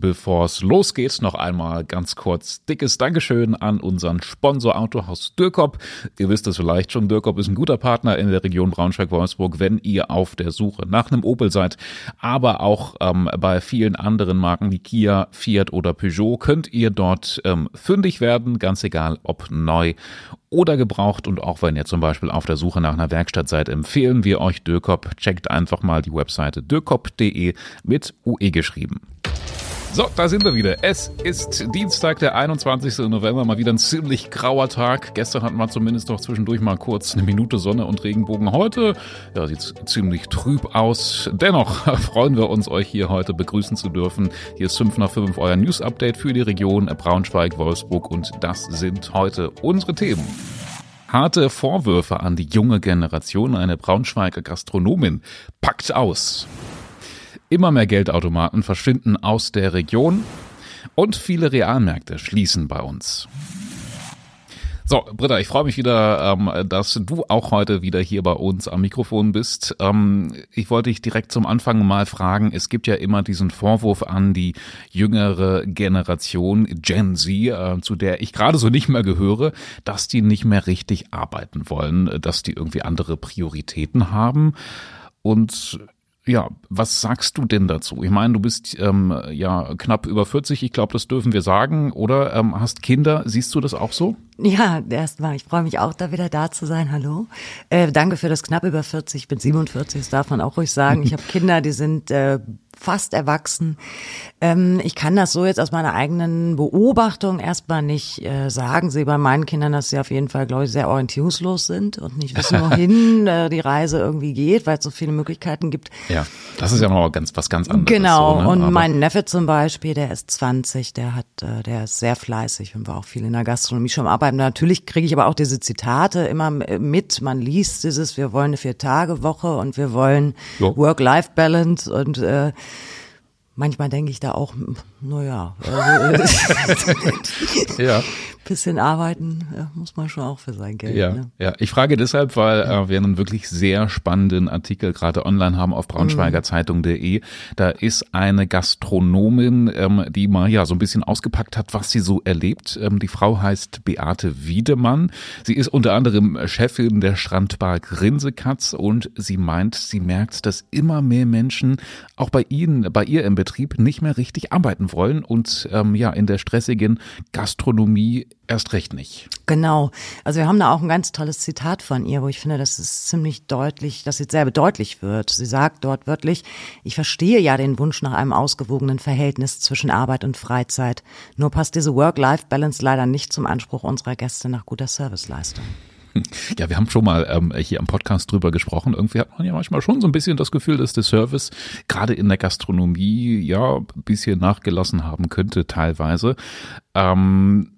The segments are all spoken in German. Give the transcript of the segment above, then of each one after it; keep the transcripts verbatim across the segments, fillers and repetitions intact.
bevor es losgeht, noch einmal ganz kurz dickes Dankeschön an unseren Sponsor Autohaus Dürkop. Ihr wisst es vielleicht schon, Dürkop ist ein guter Partner in der Region Braunschweig-Wolfsburg, wenn ihr auf der Suche nach einem Opel seid, aber auch ähm, bei vielen anderen Marken wie Kia, Fiat oder Peugeot könnt ihr dort ähm, fündig werden, ganz egal ob neu oder gebraucht. Und auch wenn ihr zum Beispiel auf der Suche nach einer Werkstatt seid, empfehlen wir euch Dürkop. Checkt einfach mal die Webseite duerkop punkt de mit U E geschrieben. So, da sind wir wieder. Es ist Dienstag, der einundzwanzigsten November, mal wieder ein ziemlich grauer Tag. Gestern hatten wir zumindest noch zwischendurch mal kurz eine Minute Sonne und Regenbogen. Heute, ja, sieht's ziemlich trüb aus. Dennoch freuen wir uns, euch hier heute begrüßen zu dürfen. Hier ist fünf nach fünf, euer News-Update für die Region Braunschweig, Wolfsburg, und das sind heute unsere Themen. Harte Vorwürfe an die junge Generation. Eine Braunschweiger Gastronomin packt aus. Immer mehr Geldautomaten verschwinden aus der Region und viele Realmärkte schließen bei uns. So, Britta, ich freue mich wieder, dass du auch heute wieder hier bei uns am Mikrofon bist. Ich wollte dich direkt zum Anfang mal fragen, es gibt ja immer diesen Vorwurf an die jüngere Generation, Gen Z, zu der ich gerade so nicht mehr gehöre, dass die nicht mehr richtig arbeiten wollen, dass die irgendwie andere Prioritäten haben. Und ja, was sagst du denn dazu? Ich meine, du bist ähm, ja knapp über vierzig, ich glaube, das dürfen wir sagen, oder? Ähm, hast Kinder, siehst du das auch so? Ja, erstmal, ich freue mich auch, da wieder da zu sein, hallo. Äh, danke für das knapp über vierzig, ich bin siebenundvierzig, das darf man auch ruhig sagen. Ich habe Kinder, die sind äh, fast erwachsen. Ähm, ich kann das so jetzt aus meiner eigenen Beobachtung erstmal nicht äh, sagen. Sehe bei meinen Kindern, dass sie auf jeden Fall, glaube ich, sehr orientierungslos sind und nicht wissen, wohin äh, die Reise irgendwie geht, weil es so viele Möglichkeiten gibt. Ja. Ja, das ist ja noch ganz, was ganz anderes. Genau, so, ne? Und aber mein Neffe zum Beispiel, der ist zwanzig, der hat, der ist sehr fleißig und war auch viel in der Gastronomie schon arbeiten. Natürlich kriege ich aber auch diese Zitate immer mit, man liest dieses, wir wollen eine Vier-Tage-Woche und wir wollen so Work-Life-Balance und äh, manchmal denke ich da auch, naja, also, ja, bisschen arbeiten ja, muss man schon auch für sein Geld. Ja, ne? Ja. Ich frage deshalb, weil äh, wir einen wirklich sehr spannenden Artikel gerade online haben auf braunschweiger zeitung punkt de. Da ist eine Gastronomin, ähm, die mal ja so ein bisschen ausgepackt hat, was sie so erlebt. Ähm, die Frau heißt Beate Wiedemann. Sie ist unter anderem Chefin der Strandbar Grinsekatz und sie meint, sie merkt, dass immer mehr Menschen auch bei ihnen, bei ihr im Betrieb nicht mehr richtig arbeiten wollen und ähm, ja, in der stressigen Gastronomie erst recht nicht. Genau. Also wir haben da auch ein ganz tolles Zitat von ihr, wo ich finde, das ist ziemlich deutlich, dass jetzt sehr deutlich wird. Sie sagt dort wörtlich, ich verstehe ja den Wunsch nach einem ausgewogenen Verhältnis zwischen Arbeit und Freizeit. Nur passt diese Work-Life-Balance leider nicht zum Anspruch unserer Gäste nach guter Serviceleistung. Ja, wir haben schon mal ähm, hier am Podcast drüber gesprochen. Irgendwie hat man ja manchmal schon so ein bisschen das Gefühl, dass der Service gerade in der Gastronomie ja ein bisschen nachgelassen haben könnte teilweise. Ähm,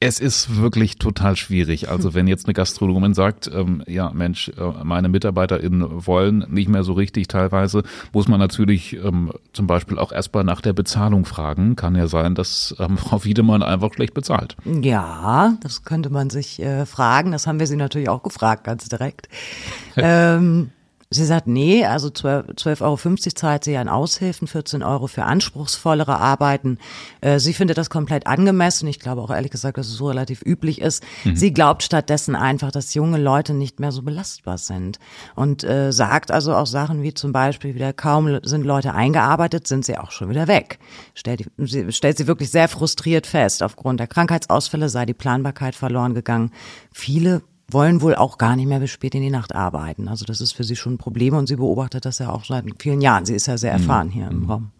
es ist wirklich total schwierig. Also wenn jetzt eine Gastronomin sagt, ähm, ja Mensch, äh, meine MitarbeiterInnen wollen nicht mehr so richtig teilweise, muss man natürlich ähm, zum Beispiel auch erstmal nach der Bezahlung fragen. Kann ja sein, dass ähm, Frau Wiedemann einfach schlecht bezahlt. Ja, das könnte man sich äh, fragen. Das haben wir sie natürlich auch gefragt, ganz direkt. ähm, sie sagt, nee, also zwölf Euro fünfzig zahlt sie an Aushilfen, vierzehn Euro für anspruchsvollere Arbeiten. Sie findet das komplett angemessen. Ich glaube auch ehrlich gesagt, dass es so relativ üblich ist. Mhm. Sie glaubt stattdessen einfach, dass junge Leute nicht mehr so belastbar sind. Und äh, sagt also auch Sachen wie zum Beispiel wieder, kaum sind Leute eingearbeitet, sind sie auch schon wieder weg. Stellt, sie, stellt sie wirklich sehr frustriert fest. Aufgrund der Krankheitsausfälle sei die Planbarkeit verloren gegangen. Viele wollen wohl auch gar nicht mehr bis spät in die Nacht arbeiten. Also das ist für sie schon ein Problem und sie beobachtet das ja auch seit vielen Jahren. Sie ist ja sehr erfahren hier im Raum.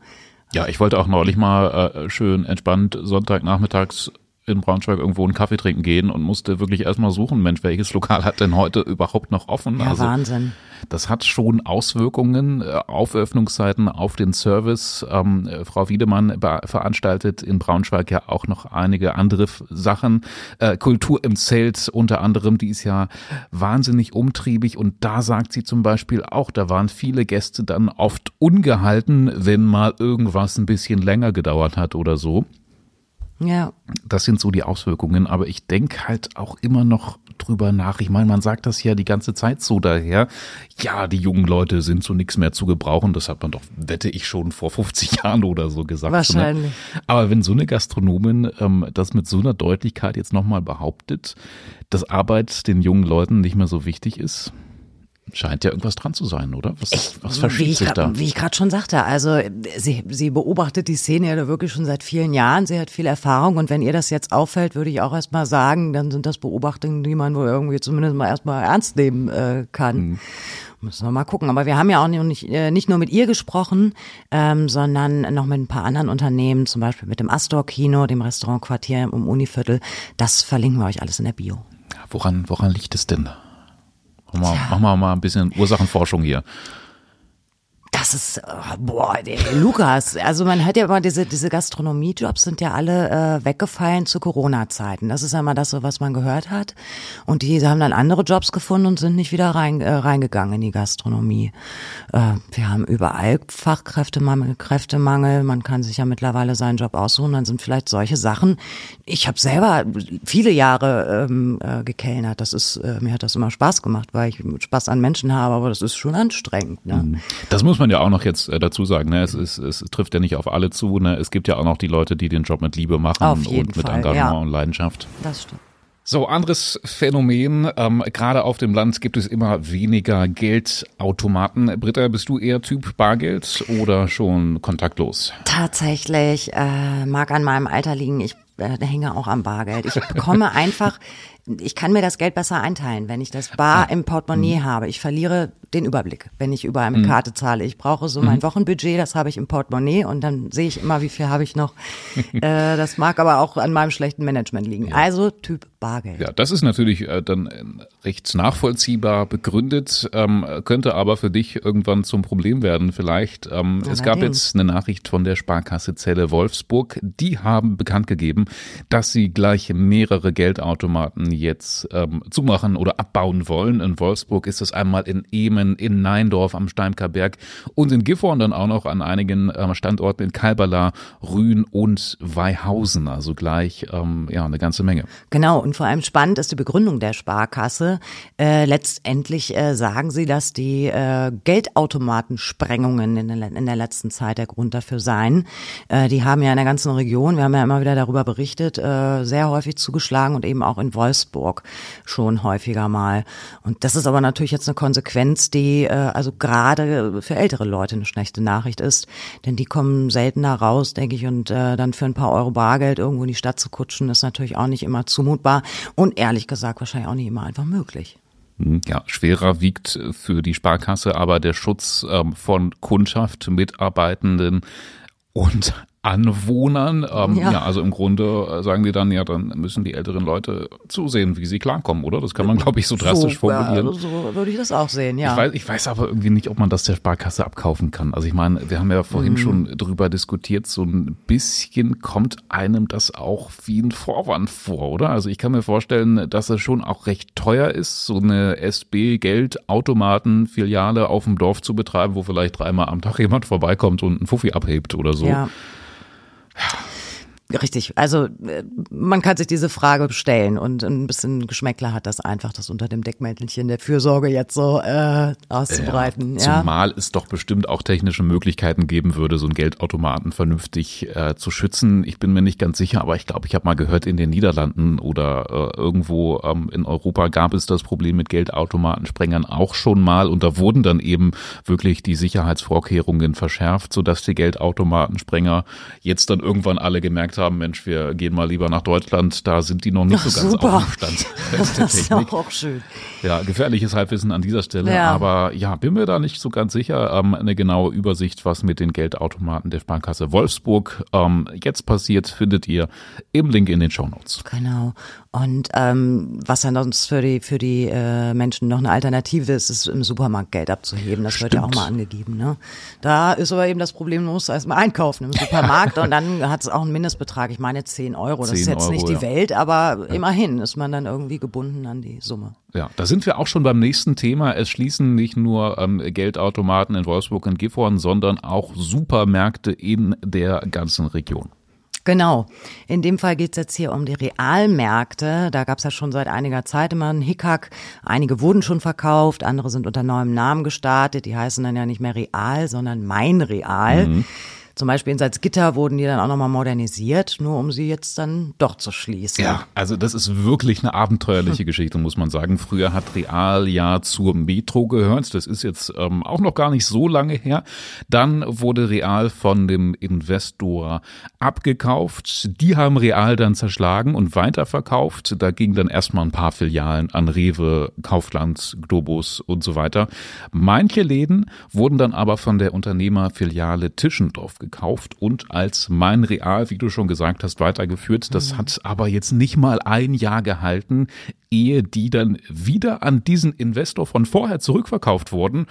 Ja, ich wollte auch neulich mal äh, schön entspannt Sonntagnachmittags in Braunschweig irgendwo einen Kaffee trinken gehen und musste wirklich erstmal suchen, Mensch, welches Lokal hat denn heute überhaupt noch offen? Ja, also, Wahnsinn. Das hat schon Auswirkungen auf Öffnungszeiten, auf den Service. Ähm, Frau Wiedemann veranstaltet in Braunschweig ja auch noch einige andere Sachen. Äh, Kultur im Zelt unter anderem, die ist ja wahnsinnig umtriebig und da sagt sie zum Beispiel auch, da waren viele Gäste dann oft ungehalten, wenn mal irgendwas ein bisschen länger gedauert hat oder so. Ja. Das sind so die Auswirkungen, aber ich denke halt auch immer noch, drüber nach. Ich meine, man sagt das ja die ganze Zeit so daher. Ja, die jungen Leute sind so nichts mehr zu gebrauchen. Das hat man doch, wette ich, schon vor fünfzig Jahren oder so gesagt. Wahrscheinlich. So, ne? Aber wenn so eine Gastronomin ähm, das mit so einer Deutlichkeit jetzt nochmal behauptet, dass Arbeit den jungen Leuten nicht mehr so wichtig ist, scheint ja irgendwas dran zu sein, oder? Was, ich, was verschiebt sich da? Wie ich gerade schon sagte, also sie, sie beobachtet die Szene ja wirklich schon seit vielen Jahren. Sie hat viel Erfahrung und wenn ihr das jetzt auffällt, würde ich auch erstmal sagen, dann sind das Beobachtungen, die man wohl irgendwie zumindest mal erstmal ernst nehmen äh, kann. Hm. Müssen wir mal gucken. Aber wir haben ja auch nicht, nicht nur mit ihr gesprochen, ähm, sondern noch mit ein paar anderen Unternehmen, zum Beispiel mit dem Astor Kino, dem Restaurant Quartier im Univiertel. Das verlinken wir euch alles in der Bio. Woran, woran liegt es denn da? Mal, ja. Machen wir mal ein bisschen Ursachenforschung hier. Das ist, boah, der Lukas, also man hört ja immer, diese, diese Gastronomie-Jobs sind ja alle äh, weggefallen zu Corona-Zeiten. Das ist ja mal das, was man gehört hat. Und die haben dann andere Jobs gefunden und sind nicht wieder rein, äh, reingegangen in die Gastronomie. Äh, wir haben überall Fachkräftemangel, Kräftemangel. Man kann sich ja mittlerweile seinen Job aussuchen. Dann sind vielleicht solche Sachen. Ich habe selber viele Jahre ähm, äh, gekellnert. Das ist, äh, mir hat das immer Spaß gemacht, weil ich Spaß an Menschen habe. Aber das ist schon anstrengend. Ne? Das muss man ja auch noch jetzt dazu sagen, ne? es, ist, es trifft ja nicht auf alle zu, ne? Es gibt ja auch noch die Leute, die den Job mit Liebe machen und mit Fall, Engagement ja. und Leidenschaft. Das stimmt. So, anderes Phänomen, ähm, gerade auf dem Land gibt es immer weniger Geldautomaten. Britta, bist du eher Typ Bargeld oder schon kontaktlos? Tatsächlich, äh, mag an meinem Alter liegen, ich äh, hänge auch am Bargeld. Ich bekomme einfach, ich kann mir das Geld besser einteilen, wenn ich das bar ah, im Portemonnaie mh. habe. Ich verliere den Überblick, wenn ich überall mit Karte zahle. Ich brauche so mein Wochenbudget, das habe ich im Portemonnaie und dann sehe ich immer, wie viel habe ich noch. Äh, das mag aber auch an meinem schlechten Management liegen. Ja. Also Typ Bargeld. Ja, das ist natürlich äh, dann recht nachvollziehbar begründet, ähm, könnte aber für dich irgendwann zum Problem werden vielleicht. Ähm, es gab jetzt eine Nachricht von der Sparkasse Celle Wolfsburg. Die haben bekannt gegeben, dass sie gleich mehrere Geldautomaten jetzt ähm, zumachen oder abbauen wollen. In Wolfsburg ist das einmal in Ehmen, in Neindorf am Steimkerberg und in Gifhorn dann auch noch an einigen Standorten in Calberlah, Rühen und Weyhausen, also gleich ähm, ja eine ganze Menge. Genau, und vor allem spannend ist die Begründung der Sparkasse. Äh, letztendlich äh, sagen sie, dass die äh, Geldautomatensprengungen in der, in der letzten Zeit der Grund dafür seien. Äh, die haben ja in der ganzen Region, wir haben ja immer wieder darüber berichtet, äh, sehr häufig zugeschlagen und eben auch in Wolfsburg schon häufiger mal. Und das ist aber natürlich jetzt eine Konsequenz, die äh, also gerade für ältere Leute eine schlechte Nachricht ist, denn die kommen seltener raus, denke ich, und äh, dann für ein paar Euro Bargeld irgendwo in die Stadt zu kutschen, ist natürlich auch nicht immer zumutbar und ehrlich gesagt wahrscheinlich auch nicht immer einfach möglich. Ja, schwerer wiegt für die Sparkasse aber der Schutz ähm, von Kundschaft, Mitarbeitenden und Anwohnern, ähm, ja. ja, also im Grunde sagen die dann, ja, dann müssen die älteren Leute zusehen, wie sie klarkommen, oder? Das kann man, glaube ich, so drastisch so, formulieren. Ja, so würde ich das auch sehen, ja. Ich weiß, ich weiß aber irgendwie nicht, ob man das der Sparkasse abkaufen kann. Also ich meine, wir haben ja vorhin mhm. schon drüber diskutiert, so ein bisschen kommt einem das auch wie ein Vorwand vor, oder? Also ich kann mir vorstellen, dass es schon auch recht teuer ist, so eine S B-Geldautomaten-Filiale auf dem Dorf zu betreiben, wo vielleicht dreimal am Tag jemand vorbeikommt und einen Fuffi abhebt oder so. Ja. Richtig, also man kann sich diese Frage stellen und ein bisschen Geschmäckler hat das einfach, das unter dem Deckmäntelchen der Fürsorge jetzt so äh, auszubreiten. Äh, ja. Zumal es doch bestimmt auch technische Möglichkeiten geben würde, so einen Geldautomaten vernünftig äh, zu schützen. Ich bin mir nicht ganz sicher, aber ich glaube, ich habe mal gehört, in den Niederlanden oder äh, irgendwo ähm, in Europa gab es das Problem mit Geldautomatensprengern auch schon mal und da wurden dann eben wirklich die Sicherheitsvorkehrungen verschärft, sodass die Geldautomatensprenger jetzt dann irgendwann alle gemerkt haben, Mensch, wir gehen mal lieber nach Deutschland, da sind die noch nicht Ach, so ganz super. auf dem Stand der Technik. Das ist ja auch schön. Ja, gefährliches Halbwissen an dieser Stelle, ja. aber ja, bin mir da nicht so ganz sicher. Ähm, eine genaue Übersicht, was mit den Geldautomaten der Sparkasse Wolfsburg ähm, jetzt passiert, findet ihr im Link in den Shownotes. Genau. Und ähm, was dann sonst für die, für die äh, Menschen noch eine Alternative ist, ist im Supermarkt Geld abzuheben. Das Stimmt. wird ja auch mal angegeben. Ne? Da ist aber eben das Problem, man muss erstmal einkaufen im Supermarkt und dann hat es auch einen Mindestbetrag. Ich meine zehn Euro. Das ist jetzt Euro, nicht die ja. Welt, aber ja. immerhin ist man dann irgendwie gebunden an die Summe. Ja, da sind wir auch schon beim nächsten Thema. Es schließen nicht nur ähm, Geldautomaten in Wolfsburg und Gifhorn, sondern auch Supermärkte in der ganzen Region. Genau. In dem Fall geht es jetzt hier um die Realmärkte. Da gab es ja schon seit einiger Zeit immer einen Hickhack. Einige wurden schon verkauft, andere sind unter neuem Namen gestartet. Die heißen dann ja nicht mehr Real, sondern Mein Real. Mhm. Zum Beispiel in Salzgitter wurden die dann auch nochmal modernisiert, nur um sie jetzt dann doch zu schließen. Ja, also das ist wirklich eine abenteuerliche hm. Geschichte, muss man sagen. Früher hat Real ja zur Metro gehört. Das ist jetzt ähm, auch noch gar nicht so lange her. Dann wurde Real von dem Investor abgekauft. Die haben Real dann zerschlagen und weiterverkauft. Da gingen dann erstmal ein paar Filialen an Rewe, Kaufland, Globus und so weiter. Manche Läden wurden dann aber von der Unternehmerfiliale Tischendorf gekauft und als Mein Real, wie du schon gesagt hast, weitergeführt. Das mhm. hat aber jetzt nicht mal ein Jahr gehalten, ehe die dann wieder an diesen Investor von vorher zurückverkauft wurden.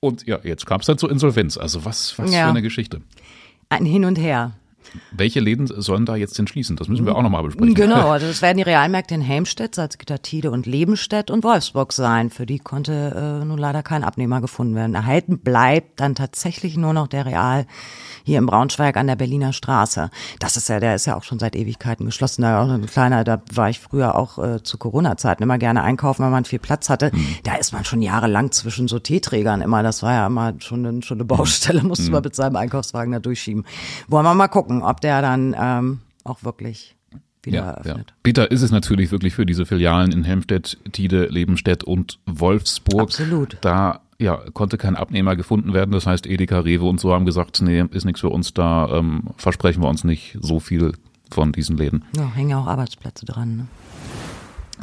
Und ja, jetzt kam es dann zur Insolvenz. Also was, was ja. für eine Geschichte. Ein Hin und Her. Welche Läden sollen da jetzt denn schließen? Das müssen wir auch nochmal besprechen. Genau, also es werden die Realmärkte in Helmstedt, Salzgitter-Thiede und Lebenstedt und Wolfsburg sein. Für die konnte äh, nun leider kein Abnehmer gefunden werden. Erhalten bleibt dann tatsächlich nur noch der Real hier in Braunschweig an der Berliner Straße. Das ist ja, der ist ja auch schon seit Ewigkeiten geschlossen. Da war auch ein kleiner, da war ich früher auch äh, zu Corona-Zeiten immer gerne einkaufen, weil man viel Platz hatte. Hm. Da ist man schon jahrelang zwischen so Teeträgern immer. Das war ja immer schon eine, schon eine Baustelle, musste hm. man mit seinem Einkaufswagen da durchschieben. Wollen wir mal gucken, ob der dann ähm, auch wirklich wieder ja, eröffnet. Ja. Bitter ist es natürlich wirklich für diese Filialen in Helmstedt, Tiede, Lebenstedt und Wolfsburg. Absolut. Da ja, konnte kein Abnehmer gefunden werden. Das heißt, Edeka, Rewe und so haben gesagt, nee, ist nichts für uns da, ähm, versprechen wir uns nicht so viel von diesen Läden. Ja, hängen ja auch Arbeitsplätze dran, ne?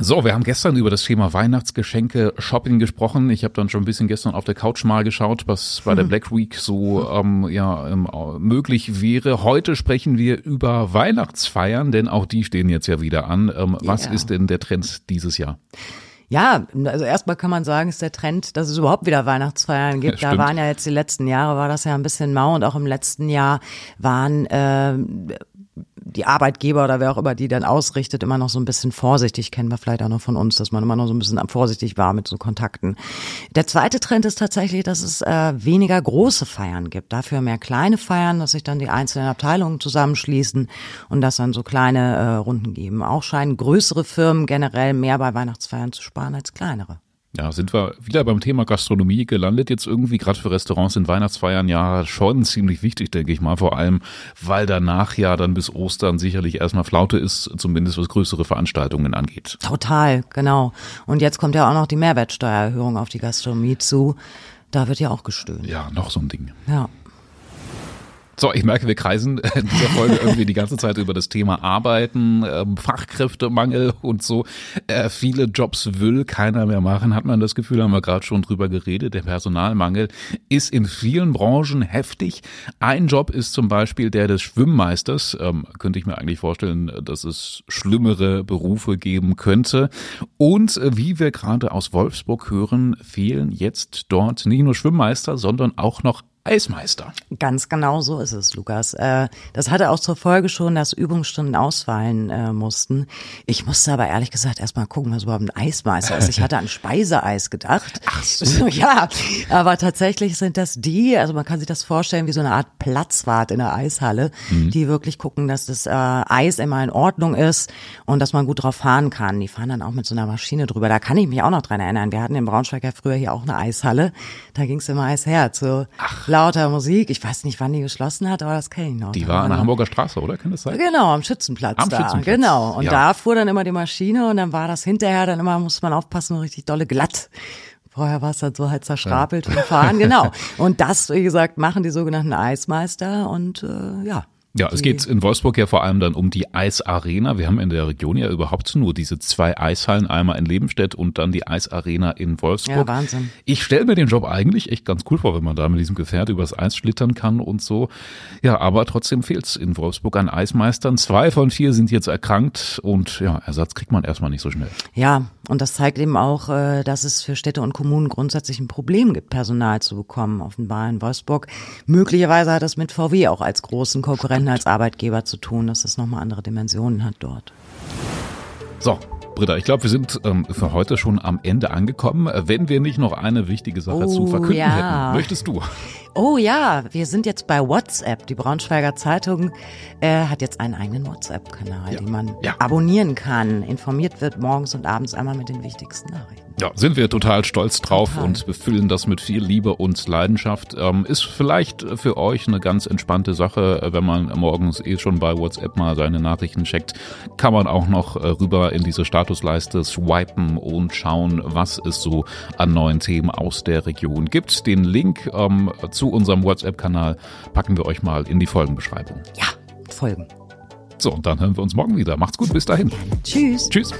So, wir haben gestern über das Thema Weihnachtsgeschenke, Shopping gesprochen. Ich habe dann schon ein bisschen gestern auf der Couch mal geschaut, was bei der Black Week so ähm, ja, ähm, möglich wäre. Heute sprechen wir über Weihnachtsfeiern, denn auch die stehen jetzt ja wieder an. Ähm, was yeah. ist denn der Trend dieses Jahr? Ja, also erstmal kann man sagen, ist der Trend, dass es überhaupt wieder Weihnachtsfeiern gibt. Ja, da waren ja jetzt die letzten Jahre, war das ja ein bisschen mau und auch im letzten Jahr waren äh, die Arbeitgeber oder wer auch immer die dann ausrichtet, immer noch so ein bisschen vorsichtig, kennen wir vielleicht auch noch von uns, dass man immer noch so ein bisschen vorsichtig war mit so Kontakten. Der zweite Trend ist tatsächlich, dass es äh, weniger große Feiern gibt, dafür mehr kleine Feiern, dass sich dann die einzelnen Abteilungen zusammenschließen und dass dann so kleine äh, Runden geben. Auch scheinen größere Firmen generell mehr bei Weihnachtsfeiern zu sparen als kleinere. Ja, sind wir wieder beim Thema Gastronomie gelandet. Jetzt irgendwie gerade für Restaurants sind Weihnachtsfeiern ja schon ziemlich wichtig, denke ich mal. Vor allem, weil danach ja dann bis Ostern sicherlich erstmal Flaute ist, zumindest was größere Veranstaltungen angeht. Total, genau. Und jetzt kommt ja auch noch die Mehrwertsteuererhöhung auf die Gastronomie zu. Da wird ja auch gestöhnt. Ja, noch so ein Ding. Ja. So, ich merke, wir kreisen in dieser Folge irgendwie die ganze Zeit über das Thema Arbeiten, ähm, Fachkräftemangel und so. Äh, viele Jobs will keiner mehr machen, hat man das Gefühl, haben wir gerade schon drüber geredet. Der Personalmangel ist in vielen Branchen heftig. Ein Job ist zum Beispiel der des Schwimmmeisters. Ähm, könnte ich mir eigentlich vorstellen, dass es schlimmere Berufe geben könnte. Und wie wir gerade aus Wolfsburg hören, fehlen jetzt dort nicht nur Schwimmmeister, sondern auch noch Eismeister. Ganz genau so ist es, Lukas. Das hatte auch zur Folge schon, dass Übungsstunden ausfallen mussten. Ich musste aber ehrlich gesagt erstmal gucken, was überhaupt ein Eismeister ist. Ich hatte an Speiseeis gedacht. Ach so. Ja, aber tatsächlich sind das die, also man kann sich das vorstellen wie so eine Art Platzwart in der Eishalle, mhm. die wirklich gucken, dass das Eis immer in Ordnung ist und dass man gut drauf fahren kann. Die fahren dann auch mit so einer Maschine drüber. Da kann ich mich auch noch dran erinnern. Wir hatten in Braunschweig ja früher hier auch eine Eishalle. Da ging es immer Eis her zu Ach. lauter Musik. Ich weiß nicht, wann die geschlossen hat, aber das kenne ich noch. Die war an der Hamburger Straße, oder? Kann das sein? Genau, am Schützenplatz. Am da. Schützenplatz. Genau. Und ja. da fuhr dann immer die Maschine und dann war das hinterher, dann immer musste man aufpassen, richtig dolle glatt. Vorher war es dann so halt zerschrapelt ja. vom Fahren. Genau. Und das, wie gesagt, machen die sogenannten Eismeister und äh, ja. Ja, es geht in Wolfsburg ja vor allem dann um die Eisarena. Wir haben in der Region ja überhaupt nur diese zwei Eishallen, einmal in Lebenstedt und dann die Eisarena in Wolfsburg. Ja, Wahnsinn. Ich stelle mir den Job eigentlich echt ganz cool vor, wenn man da mit diesem Gefährt übers Eis schlittern kann und so. Ja, aber trotzdem fehlt es in Wolfsburg an Eismeistern. Zwei von vier sind jetzt erkrankt und ja, Ersatz kriegt man erstmal nicht so schnell. Ja, und das zeigt eben auch, dass es für Städte und Kommunen grundsätzlich ein Problem gibt, Personal zu bekommen, offenbar in Wolfsburg. Möglicherweise hat das mit V W auch als großen Konkurrenten als Arbeitgeber zu tun, dass das nochmal andere Dimensionen hat dort. So, Britta, ich glaube, wir sind ähm, für heute schon am Ende angekommen. Wenn wir nicht noch eine wichtige Sache oh, zu verkünden ja. hätten, möchtest du? Oh ja, wir sind jetzt bei Whatsapp. Die Braunschweiger Zeitung äh, hat jetzt einen eigenen Whatsapp-Kanal, ja. den man ja. abonnieren kann. Informiert wird morgens und abends einmal mit den wichtigsten Nachrichten. Ja, sind wir total stolz drauf total. und befüllen das mit viel Liebe und Leidenschaft. Ähm, ist vielleicht für euch eine ganz entspannte Sache, wenn man morgens eh schon bei WhatsApp mal seine Nachrichten checkt, kann man auch noch rüber in diese Statusleiste swipen und schauen, was es so an neuen Themen aus der Region gibt. Den Link ähm, zu unserem WhatsApp-Kanal packen wir euch mal in die Folgenbeschreibung. Ja, Folgen. So, und dann hören wir uns morgen wieder. Macht's gut, bis dahin. Tschüss. Tschüss.